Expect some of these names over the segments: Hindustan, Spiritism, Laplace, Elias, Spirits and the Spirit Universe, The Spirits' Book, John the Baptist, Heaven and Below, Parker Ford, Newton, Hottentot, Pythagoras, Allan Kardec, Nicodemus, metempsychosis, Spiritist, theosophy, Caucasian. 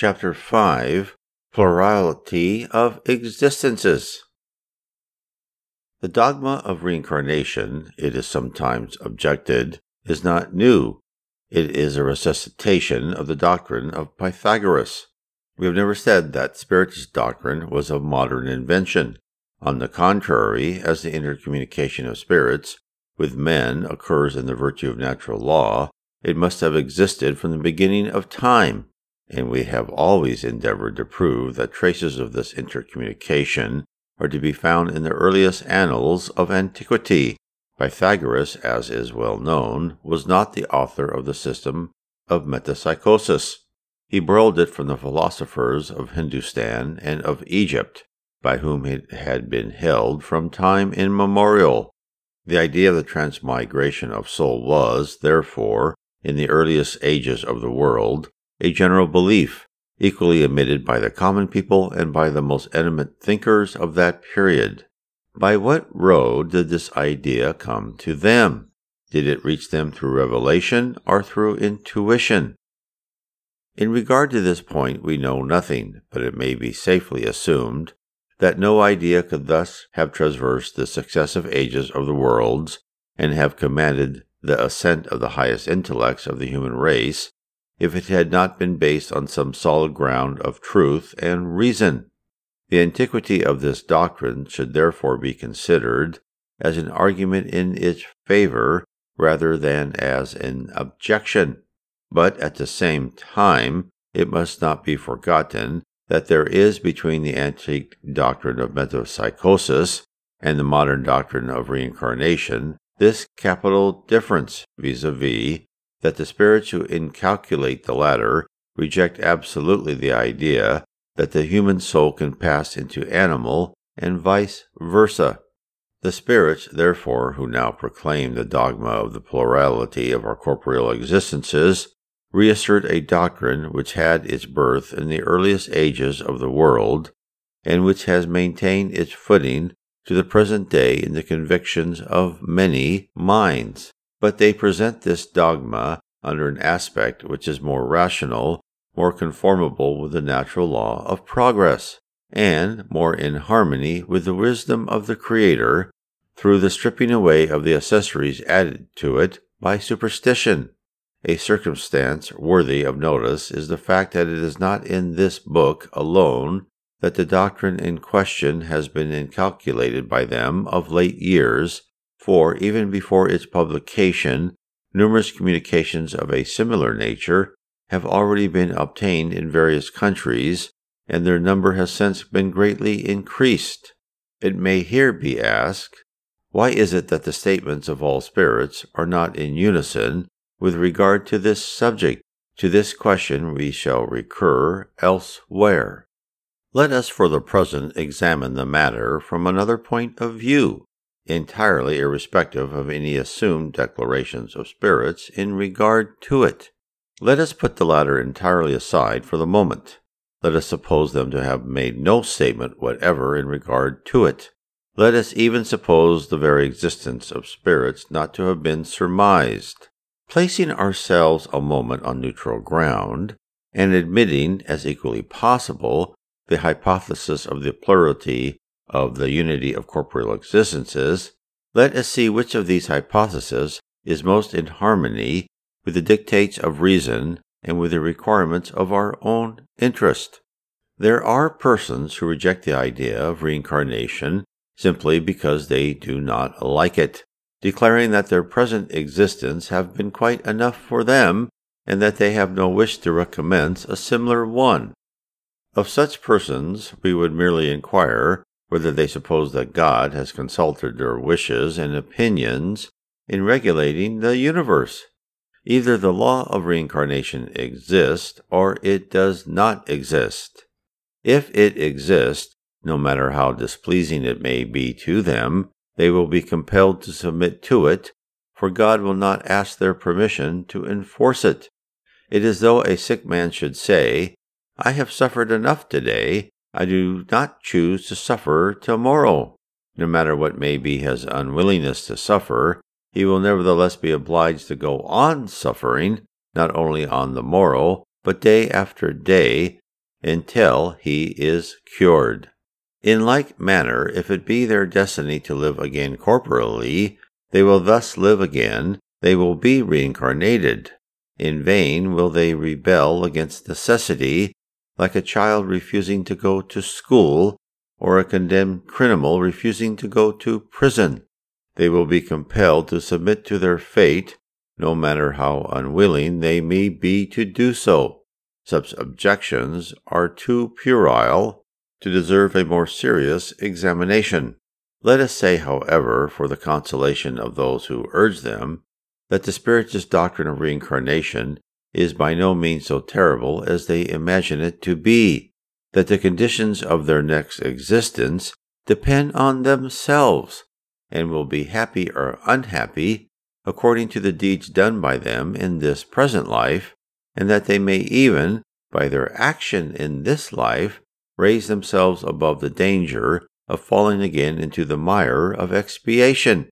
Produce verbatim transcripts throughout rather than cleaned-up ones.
Chapter five, Plurality of Existences. The dogma of reincarnation, it is sometimes objected, is not new. It is a resuscitation of the doctrine of Pythagoras. We have never said that Spiritist doctrine was a modern invention. On the contrary, as the intercommunication of spirits with men occurs in the virtue of natural law, it must have existed from the beginning of time, and we have always endeavored to prove that traces of this intercommunication are to be found in the earliest annals of antiquity. Pythagoras, as is well known, was not the author of the system of metempsychosis. He borrowed it from the philosophers of Hindustan and of Egypt, by whom it had been held from time immemorial. The idea of the transmigration of soul was, therefore, in the earliest ages of the world, a general belief, equally admitted by the common people and by the most eminent thinkers of that period. By what road did this idea come to them? Did it reach them through revelation or through intuition? In regard to this point we know nothing, but it may be safely assumed that no idea could thus have traversed the successive ages of the worlds and have commanded the ascent of the highest intellects of the human race if it had not been based on some solid ground of truth and reason. The antiquity of this doctrine should therefore be considered as an argument in its favor rather than as an objection. But at the same time, it must not be forgotten that there is between the antique doctrine of metempsychosis and the modern doctrine of reincarnation this capital difference, vis-a-vis, that the spirits who inculcate the latter reject absolutely the idea that the human soul can pass into animal, and vice versa. The spirits, therefore, who now proclaim the dogma of the plurality of our corporeal existences, reassert a doctrine which had its birth in the earliest ages of the world, and which has maintained its footing to the present day in the convictions of many minds. But they present this dogma under an aspect which is more rational, more conformable with the natural law of progress, and more in harmony with the wisdom of the Creator through the stripping away of the accessories added to it by superstition. A circumstance worthy of notice is the fact that it is not in this book alone that the doctrine in question has been inculcated by them of late years, for even before its publication, numerous communications of a similar nature have already been obtained in various countries, and their number has since been greatly increased. It may here be asked, why is it that the statements of all spirits are not in unison with regard to this subject? To this question we shall recur elsewhere. Let us for the present examine the matter from another point of view, entirely irrespective of any assumed declarations of spirits in regard to it. Let us put the latter entirely aside for the moment. Let us suppose them to have made no statement whatever in regard to it. Let us even suppose the very existence of spirits not to have been surmised. Placing ourselves a moment on neutral ground, and admitting, as equally possible, the hypothesis of the plurality of the unity of corporeal existences, let us see which of these hypotheses is most in harmony with the dictates of reason and with the requirements of our own interest. There are persons who reject the idea of reincarnation simply because they do not like it, declaring that their present existence have been quite enough for them, and that they have no wish to recommence a similar one. Of such persons we would merely inquire whether they suppose that God has consulted their wishes and opinions in regulating the universe. Either the law of reincarnation exists, or it does not exist. If it exists, no matter how displeasing it may be to them, they will be compelled to submit to it, for God will not ask their permission to enforce it. It is as though a sick man should say, "I have suffered enough today, I do not choose to suffer tomorrow." No matter what may be his unwillingness to suffer, he will nevertheless be obliged to go on suffering, not only on the morrow, but day after day, until he is cured. In like manner, if it be their destiny to live again corporally, they will thus live again, they will be reincarnated. In vain will they rebel against necessity, like a child refusing to go to school, or a condemned criminal refusing to go to prison. They will be compelled to submit to their fate, no matter how unwilling they may be to do so. Such objections are too puerile to deserve a more serious examination. Let us say, however, for the consolation of those who urge them, that the Spiritist doctrine of reincarnation is by no means so terrible as they imagine it to be, that the conditions of their next existence depend on themselves, and will be happy or unhappy according to the deeds done by them in this present life, and that they may even, by their action in this life, raise themselves above the danger of falling again into the mire of expiation.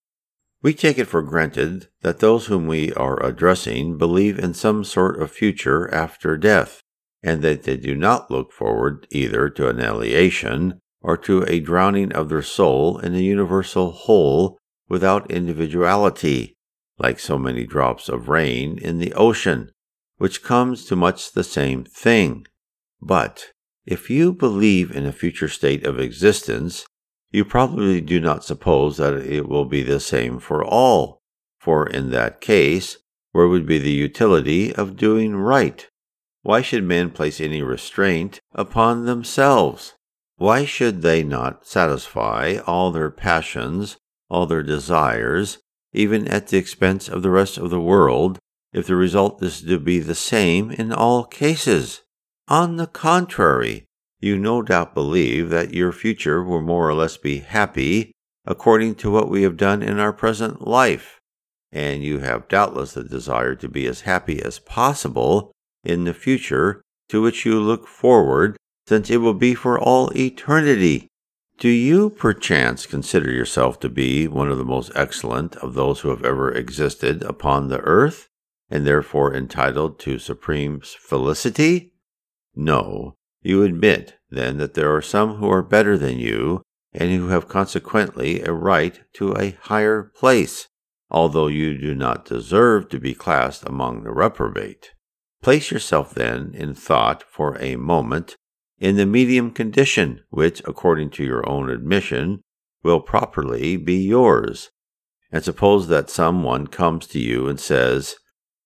We take it for granted that those whom we are addressing believe in some sort of future after death, and that they do not look forward either to annihilation or to a drowning of their soul in the universal whole without individuality, like so many drops of rain in the ocean, which comes to much the same thing. But if you believe in a future state of existence, you probably do not suppose that it will be the same for all, for in that case, where would be the utility of doing right? Why should men place any restraint upon themselves? Why should they not satisfy all their passions, all their desires, even at the expense of the rest of the world, if the result is to be the same in all cases? On the contrary, you no doubt believe that your future will more or less be happy according to what we have done in our present life, and you have doubtless the desire to be as happy as possible in the future to which you look forward, since it will be for all eternity. Do you perchance consider yourself to be one of the most excellent of those who have ever existed upon the earth, and therefore entitled to supreme felicity? No, you admit, then, that there are some who are better than you, and who have consequently a right to a higher place, although you do not deserve to be classed among the reprobate. Place yourself, then, in thought for a moment in the medium condition which, according to your own admission, will properly be yours, and suppose that someone comes to you and says,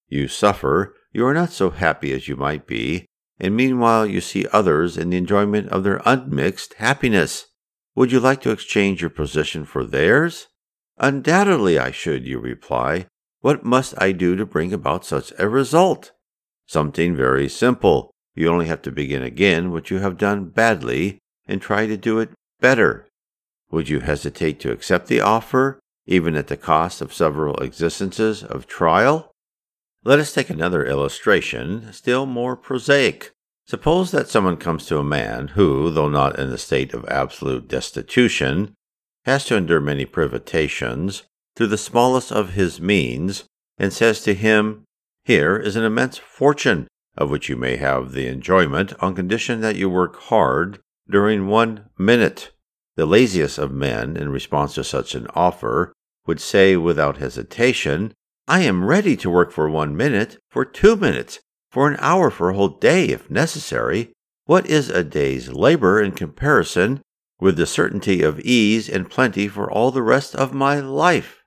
"You suffer, you are not so happy as you might be, and meanwhile you see others in the enjoyment of their unmixed happiness. Would you like to exchange your position for theirs?" "Undoubtedly I should," you reply. "What must I do to bring about such a result?" "Something very simple. You only have to begin again what you have done badly, and try to do it better." Would you hesitate to accept the offer, even at the cost of several existences of trial? Let us take another illustration, still more prosaic. Suppose that someone comes to a man who, though not in a state of absolute destitution, has to endure many privations through the smallest of his means, and says to him, "Here is an immense fortune, of which you may have the enjoyment on condition that you work hard during one minute." The laziest of men, in response to such an offer, would say without hesitation, "I am ready to work for one minute, for two minutes, for an hour, for a whole day if necessary. What is a day's labor in comparison with the certainty of ease and plenty for all the rest of my life?"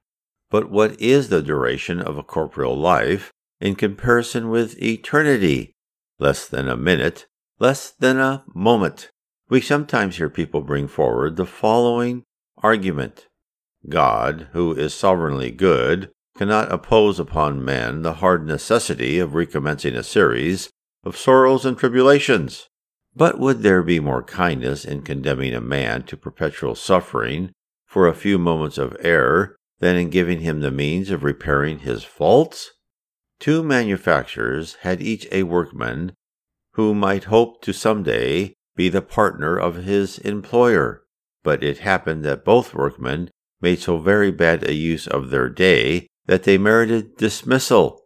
But what is the duration of a corporeal life in comparison with eternity? Less than a minute, less than a moment. We sometimes hear people bring forward the following argument: "God, who is sovereignly good, cannot oppose upon man the hard necessity of recommencing a series of sorrows and tribulations." But would there be more kindness in condemning a man to perpetual suffering for a few moments of error than in giving him the means of repairing his faults? Two manufacturers had each a workman who might hope to someday be the partner of his employer, but it happened that both workmen made so very bad a use of their day that they merited dismissal.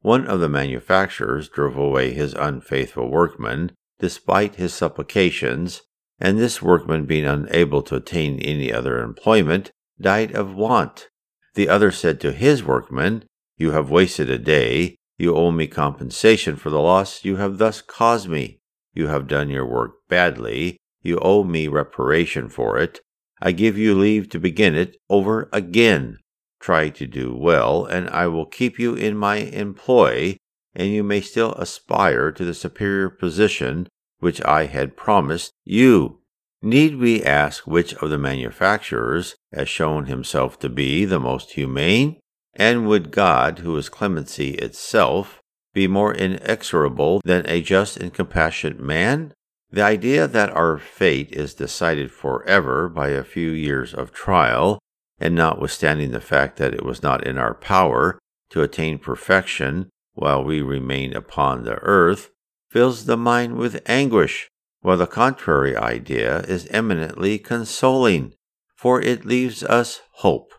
One of the manufacturers drove away his unfaithful workman despite his supplications, and this workman, being unable to attain any other employment, died of want. The other said to his workman, You have wasted a day, you owe me compensation for the loss you have thus caused me. You have done your work badly, you owe me reparation for it. I give you leave to begin it over again. Try to do well, and I will keep you in my employ, and you may still aspire to the superior position which I had promised you. Need we ask which of the manufacturers has shown himself to be the most humane? And would God, who is clemency itself, be more inexorable than a just and compassionate man? The idea that our fate is decided forever by a few years of trial, and notwithstanding the fact that it was not in our power to attain perfection while we remain upon the earth, fills the mind with anguish, while the contrary idea is eminently consoling, for it leaves us hope.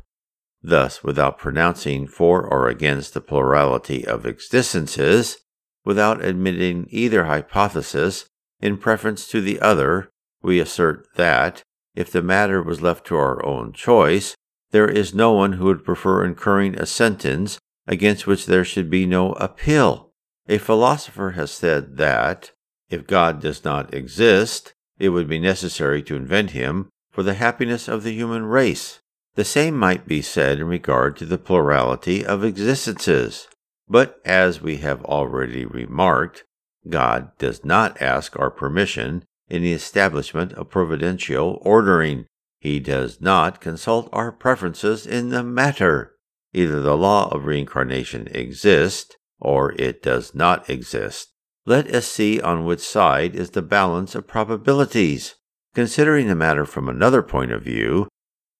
Thus, without pronouncing for or against the plurality of existences, without admitting either hypothesis in preference to the other, we assert that, if the matter was left to our own choice, there is no one who would prefer incurring a sentence against which there should be no appeal. A philosopher has said that, if God does not exist, it would be necessary to invent him for the happiness of the human race. The same might be said in regard to the plurality of existences. But as we have already remarked, God does not ask our permission in the establishment of providential ordering. He does not consult our preferences in the matter. Either the law of reincarnation exists, or it does not exist. Let us see on which side is the balance of probabilities. Considering the matter from another point of view,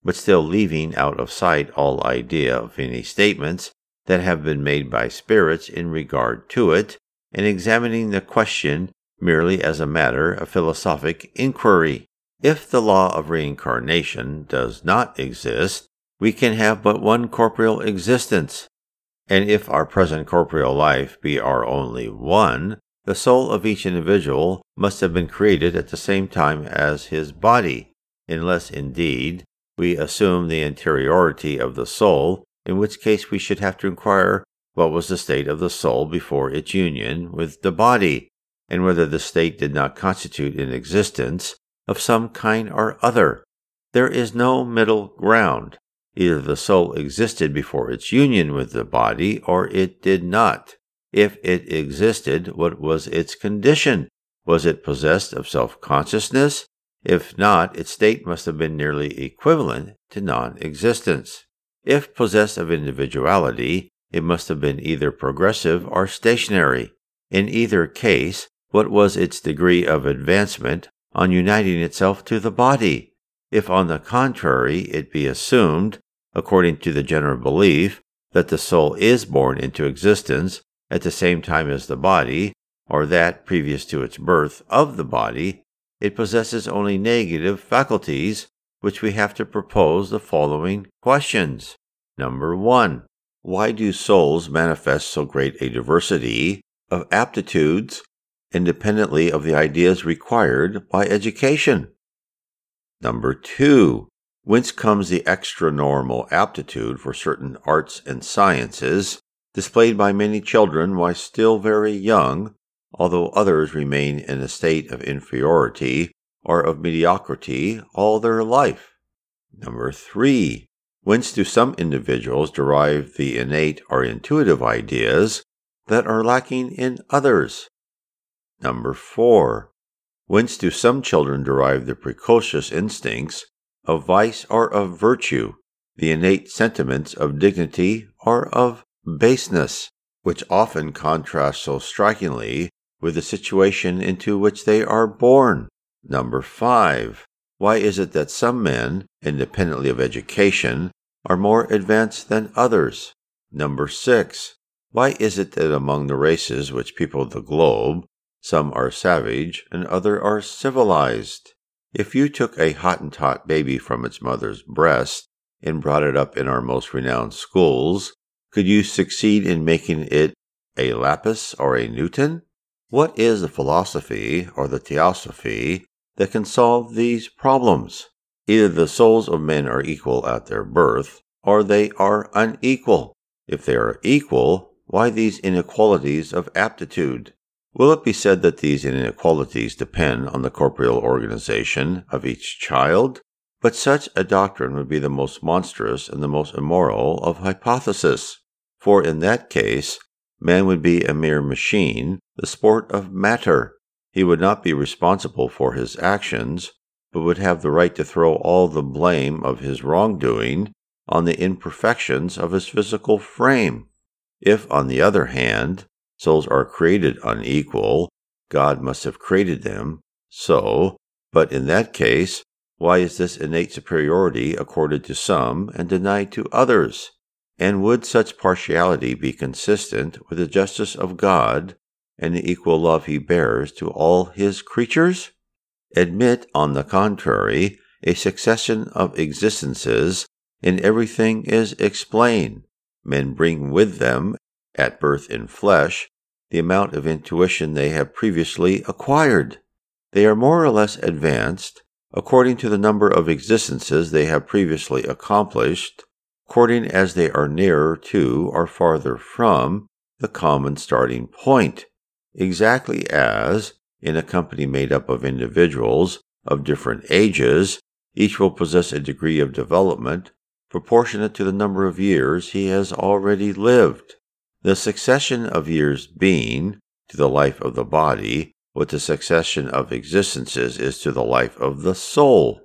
but still leaving out of sight all idea of any statements that have been made by spirits in regard to it, and examining the question merely as a matter of philosophic inquiry. If the law of reincarnation does not exist, we can have but one corporeal existence, and if our present corporeal life be our only one, the soul of each individual must have been created at the same time as his body, unless indeed we assume the interiority of the soul, in which case we should have to inquire what was the state of the soul before its union with the body, and whether the state did not constitute an existence of some kind or other. There is no middle ground. Either the soul existed before its union with the body, or it did not. If it existed, what was its condition? Was it possessed of self-consciousness? If not, its state must have been nearly equivalent to non-existence. If possessed of individuality, it must have been either progressive or stationary. In either case, what was its degree of advancement on uniting itself to the body? If, on the contrary, it be assumed, according to the general belief, that the soul is born into existence at the same time as the body, or that, previous to its birth of the body, it possesses only negative faculties, which we have to propose the following questions. Number one, why do souls manifest so great a diversity of aptitudes independently of the ideas required by education? Number two, whence comes the extra-normal aptitude for certain arts and sciences displayed by many children while still very young, although others remain in a state of inferiority or of mediocrity all their life? Number three, whence do some individuals derive the innate or intuitive ideas that are lacking in others? Number four, whence do some children derive the precocious instincts of vice or of virtue, the innate sentiments of dignity or of baseness, which often contrast so strikingly with the situation into which they are born? Number five, why is it that some men, independently of education, are more advanced than others? Number six, why is it that among the races which people the globe, some are savage and other are civilized? If you took a Hottentot baby from its mother's breast and brought it up in our most renowned schools, could you succeed in making it a Laplace or a Newton? What is the philosophy or the theosophy that can solve these problems? Either the souls of men are equal at their birth, or they are unequal. If they are equal, why these inequalities of aptitude? Will it be said that these inequalities depend on the corporeal organization of each child? But such a doctrine would be the most monstrous and the most immoral of hypotheses, for in that case, man would be a mere machine, the sport of matter. He would not be responsible for his actions, but would have the right to throw all the blame of his wrongdoing on the imperfections of his physical frame. If, on the other hand, souls are created unequal, God must have created them so, but in that case, why is this innate superiority accorded to some and denied to others? And would such partiality be consistent with the justice of God and the equal love he bears to all his creatures? Admit, on the contrary, a succession of existences, and everything is explained. Men bring with them, at birth in flesh, the amount of intuition they have previously acquired. They are more or less advanced, according to the number of existences they have previously accomplished, according as they are nearer to or farther from the common starting point, exactly as, in a company made up of individuals of different ages, each will possess a degree of development proportionate to the number of years he has already lived. The succession of years being, to the life of the body, what the succession of existences is to the life of the soul.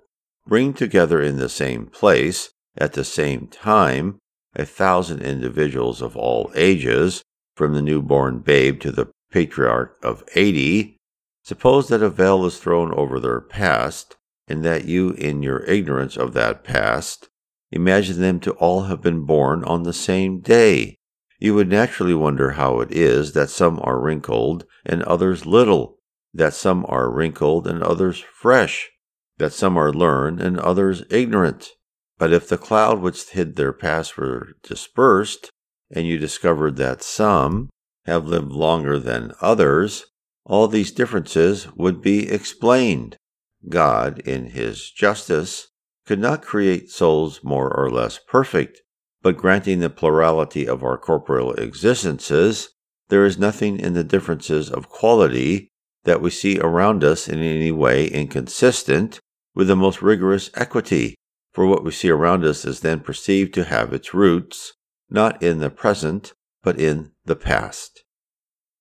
Bring together in the same place, at the same time, a thousand individuals of all ages, from the newborn babe to the patriarch of eighty. Suppose that a veil is thrown over their past, and that you, in your ignorance of that past, imagine them to all have been born on the same day. You would naturally wonder how it is that some are wrinkled and others little, that some are wrinkled and others fresh, that some are learned and others ignorant. But if the cloud which hid their past were dispersed, and you discovered that some have lived longer than others, all these differences would be explained. God, in His justice, could not create souls more or less perfect, but granting the plurality of our corporeal existences, there is nothing in the differences of quality that we see around us in any way inconsistent with the most rigorous equity, for what we see around us is then perceived to have its roots, not in the present, but in the past.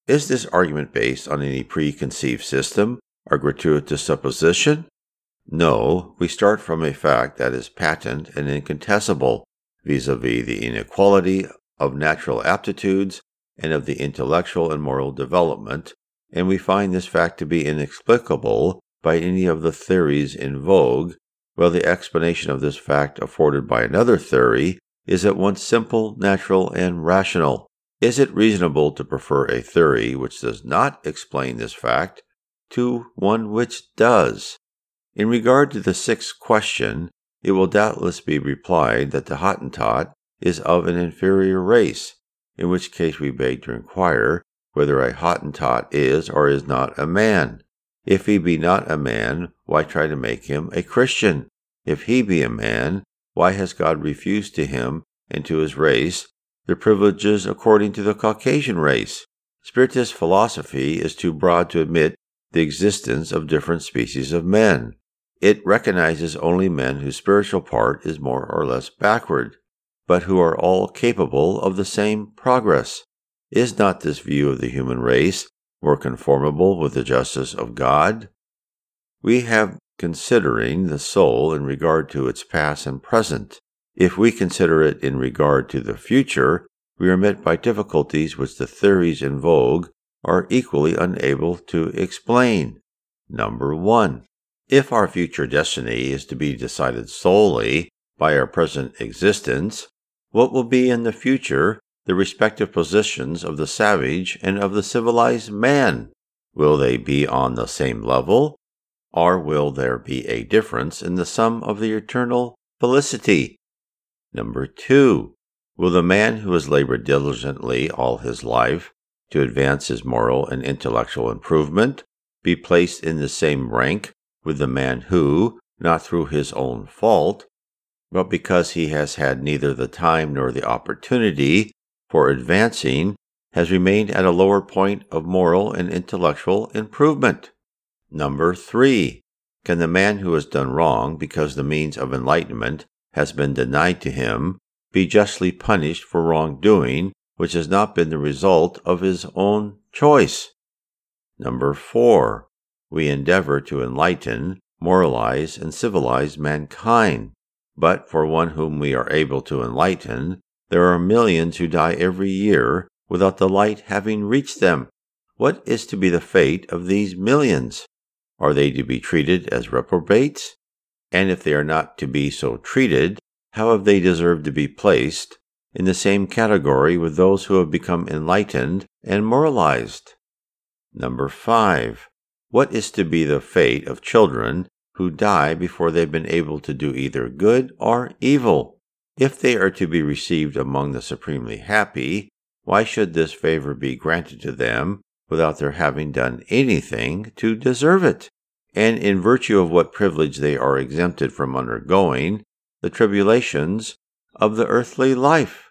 Is this argument based on any preconceived system or gratuitous supposition? No, we start from a fact that is patent and incontestable, vis-à-vis the inequality of natural aptitudes and of the intellectual and moral development, and we find this fact to be inexplicable by any of the theories in vogue, while the explanation of this fact afforded by another theory is at once simple, natural, and rational. Is it reasonable to prefer a theory which does not explain this fact to one which does? In regard to the sixth question, it will doubtless be replied that the Hottentot is of an inferior race, in which case we beg to inquire whether a Hottentot is or is not a man. If he be not a man, why try to make him a Christian? If he be a man, why has God refused to him and to his race the privileges according to the Caucasian race? Spiritist philosophy is too broad to admit the existence of different species of men. It recognizes only men whose spiritual part is more or less backward, but who are all capable of the same progress. Is not this view of the human race more conformable with the justice of God? We have considering the soul in regard to its past and present. If we consider it in regard to the future, we are met by difficulties which the theories in vogue are equally unable to explain. Number one. If our future destiny is to be decided solely by our present existence, what will be in the future the respective positions of the savage and of the civilized man? Will they be on the same level, or will there be a difference in the sum of the eternal felicity? Number two. Will the man who has labored diligently all his life to advance his moral and intellectual improvement, be placed in the same rank with the man who, not through his own fault, but because he has had neither the time nor the opportunity for advancing, has remained at a lower point of moral and intellectual improvement. Number three, can the man who has done wrong because the means of enlightenment has been denied to him be justly punished for wrongdoing which has not been the result of his own choice? Number four, we endeavor to enlighten, moralize, and civilize mankind, but for one whom we are able to enlighten, there are millions who die every year without the light having reached them. What is to be the fate of these millions? Are they to be treated as reprobates? And if they are not to be so treated, how have they deserved to be placed in the same category with those who have become enlightened and moralized? Number five. What is to be the fate of children who die before they've been able to do either good or evil? If they are to be received among the supremely happy, why should this favor be granted to them without their having done anything to deserve it? And in virtue of what privilege they are exempted from undergoing the tribulations of the earthly life?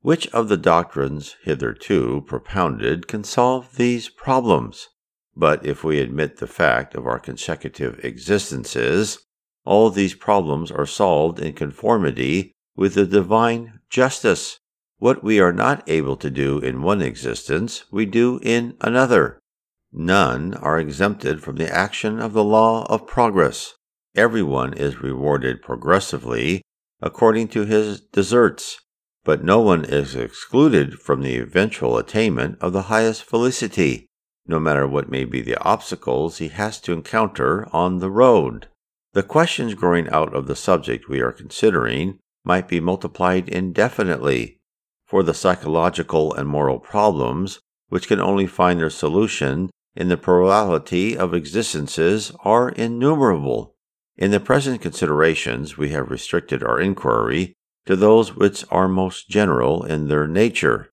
Which of the doctrines hitherto propounded can solve these problems? But if we admit the fact of our consecutive existences, all these problems are solved in conformity with the divine justice. What we are not able to do in one existence, we do in another. None are exempted from the action of the law of progress. Everyone is rewarded progressively according to his deserts, but no one is excluded from the eventual attainment of the highest felicity, no matter what may be the obstacles he has to encounter on the road. The questions growing out of the subject we are considering might be multiplied indefinitely, for the psychological and moral problems, which can only find their solution in the plurality of existences, are innumerable. In the present considerations, we have restricted our inquiry to those which are most general in their nature.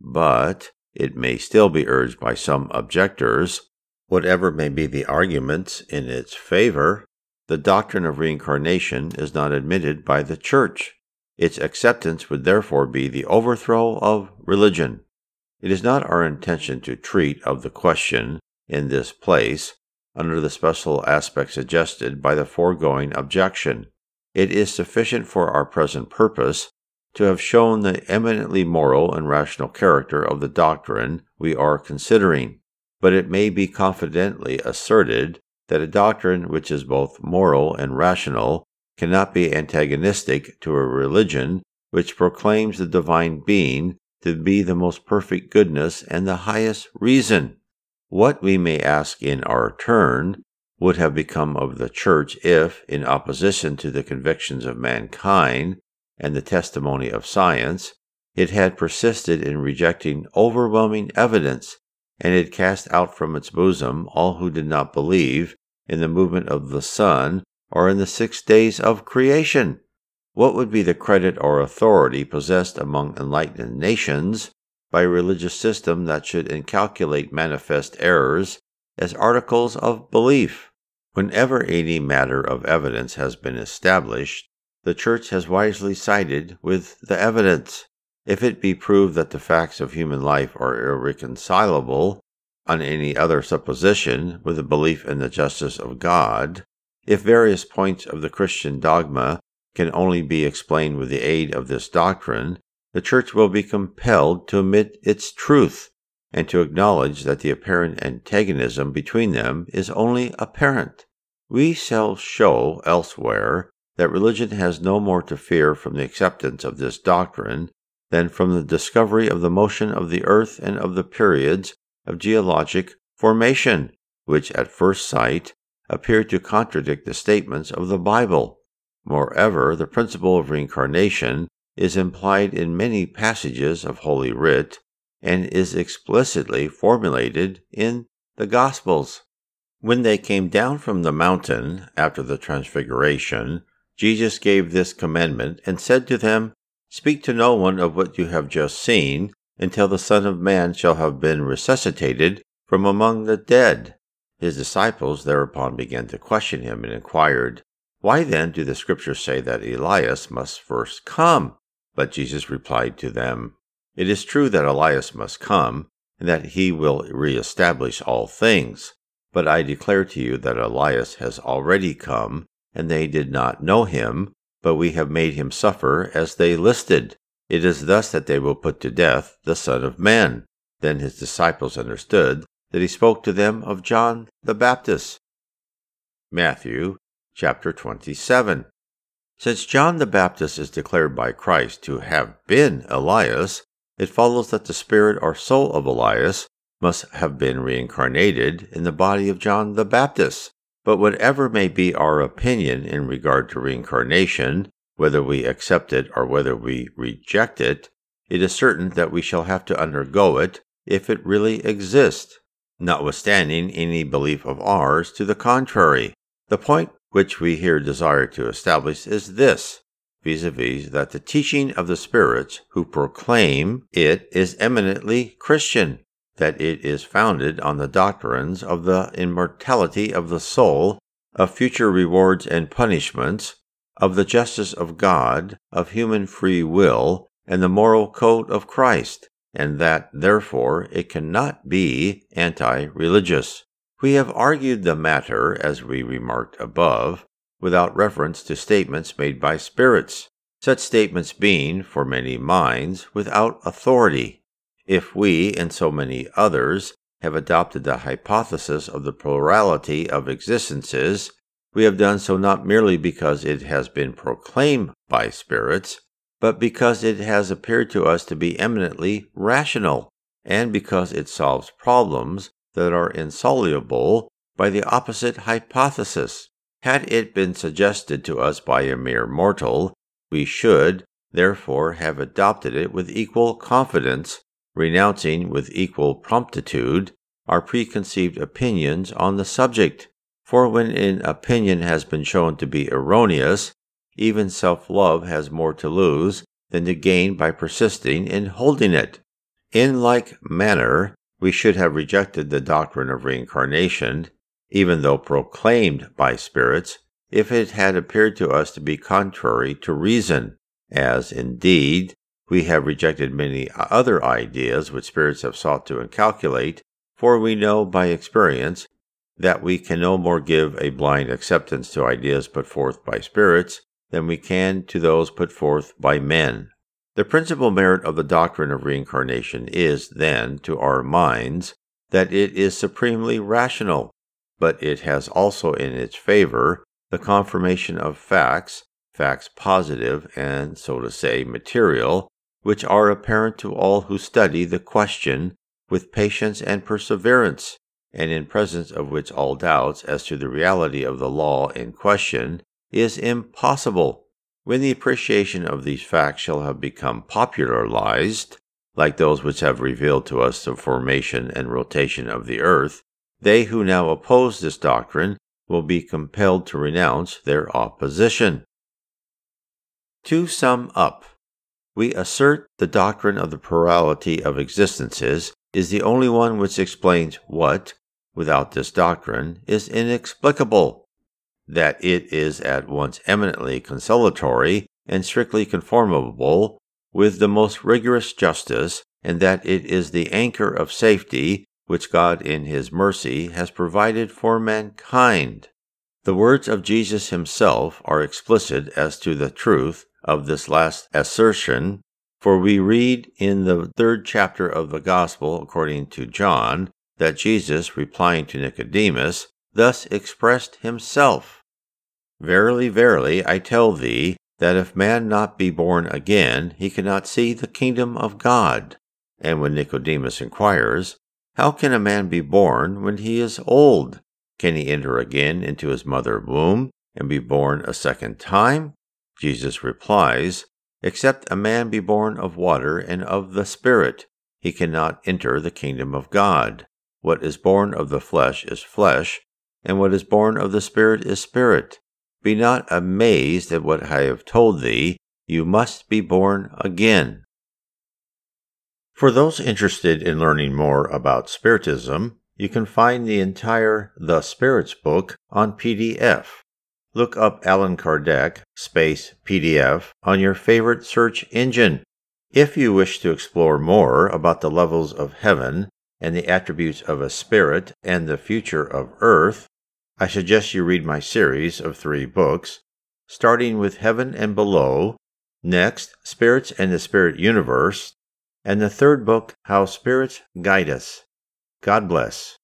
But it may still be urged by some objectors, whatever may be the arguments in its favor, the doctrine of reincarnation is not admitted by the Church. Its acceptance would therefore be the overthrow of religion. It is not our intention to treat of the question in this place under the special aspect suggested by the foregoing objection. It is sufficient for our present purpose to have shown the eminently moral and rational character of the doctrine we are considering, but it may be confidently asserted that a doctrine which is both moral and rational cannot be antagonistic to a religion which proclaims the divine being to be the most perfect goodness and the highest reason. What we may ask in our turn would have become of the Church if, in opposition to the convictions of mankind and the testimony of science, it had persisted in rejecting overwhelming evidence and had cast out from its bosom all who did not believe in the movement of the sun or in the six days of creation. What would be the credit or authority possessed among enlightened nations by a religious system that should inculcate manifest errors as articles of belief? Whenever any matter of evidence has been established, the Church has wisely sided with the evidence. If it be proved that the facts of human life are irreconcilable on any other supposition with a belief in the justice of God, if various points of the Christian dogma can only be explained with the aid of this doctrine, the Church will be compelled to admit its truth and to acknowledge that the apparent antagonism between them is only apparent. We shall show elsewhere that religion has no more to fear from the acceptance of this doctrine than from the discovery of the motion of the earth and of the periods of geologic formation, which at first sight appear to contradict the statements of the Bible. Moreover, the principle of reincarnation is implied in many passages of Holy Writ and is explicitly formulated in the Gospels. When they came down from the mountain after the transfiguration, Jesus gave this commandment and said to them, "Speak to no one of what you have just seen until the Son of Man shall have been resuscitated from among the dead. His disciples thereupon began to question him and inquired, Why then do the Scriptures say that Elias must first come? But Jesus replied to them, It is true that Elias must come, and that he will reestablish all things. But I declare to you that Elias has already come, and they did not know him, but we have made him suffer as they listed. It is thus that they will put to death the Son of Man. Then his disciples understood that he spoke to them of John the Baptist. Matthew chapter twenty-seven. Since John the Baptist is declared by Christ to have been Elias, it follows that the spirit or soul of Elias must have been reincarnated in the body of John the Baptist. But whatever may be our opinion in regard to reincarnation, whether we accept it or whether we reject it, it is certain that we shall have to undergo it if it really exists, notwithstanding any belief of ours to the contrary. The point which we here desire to establish is this, vis-a-vis that the teaching of the spirits who proclaim it is eminently Christian, that it is founded on the doctrines of the immortality of the soul, of future rewards and punishments, of the justice of God, of human free will, and the moral code of Christ, and that, therefore, it cannot be anti-religious. We have argued the matter, as we remarked above, without reference to statements made by spirits, such statements being, for many minds, without authority. If we, and so many others, have adopted the hypothesis of the plurality of existences, we have done so not merely because it has been proclaimed by spirits, but because it has appeared to us to be eminently rational, and because it solves problems that are insoluble by the opposite hypothesis. Had it been suggested to us by a mere mortal, we should, therefore, have adopted it with equal confidence, renouncing with equal promptitude our preconceived opinions on the subject. For when an opinion has been shown to be erroneous, even self-love has more to lose than to gain by persisting in holding it. In like manner, we should have rejected the doctrine of reincarnation, even though proclaimed by spirits, if it had appeared to us to be contrary to reason, as, indeed, we have rejected many other ideas which spirits have sought to inculcate, for we know by experience that we can no more give a blind acceptance to ideas put forth by spirits than we can to those put forth by men. The principal merit of the doctrine of reincarnation is, then, to our minds, that it is supremely rational, but it has also in its favor the confirmation of facts, facts positive and, so to say, material, which are apparent to all who study the question with patience and perseverance, and in presence of which all doubts as to the reality of the law in question is impossible. When the appreciation of these facts shall have become popularized, like those which have revealed to us the formation and rotation of the earth, they who now oppose this doctrine will be compelled to renounce their opposition. To sum up, we assert the doctrine of the plurality of existences is the only one which explains what, without this doctrine, is inexplicable, that it is at once eminently consolatory and strictly conformable with the most rigorous justice, and that it is the anchor of safety which God in His mercy has provided for mankind. The words of Jesus Himself are explicit as to the truth of this last assertion, for we read in the third chapter of the Gospel according to John that Jesus, replying to Nicodemus, thus expressed himself, Verily, verily, I tell thee, that if man not be born again, he cannot see the kingdom of God. And when Nicodemus inquires, How can a man be born when he is old? Can he enter again into his mother's womb and be born a second time? Jesus replies, Except a man be born of water and of the Spirit, he cannot enter the kingdom of God. What is born of the flesh is flesh, and what is born of the Spirit is spirit. Be not amazed at what I have told thee, you must be born again. For those interested in learning more about Spiritism, you can find the entire The Spirits' Book on P D F. Look up Allan Kardec space P D F on your favorite search engine. If you wish to explore more about the levels of heaven and the attributes of a spirit and the future of earth, I suggest you read my series of three books, starting with Heaven and Below, next Spirits and the Spirit Universe, and the third book, How Spirits Guide Us. God bless.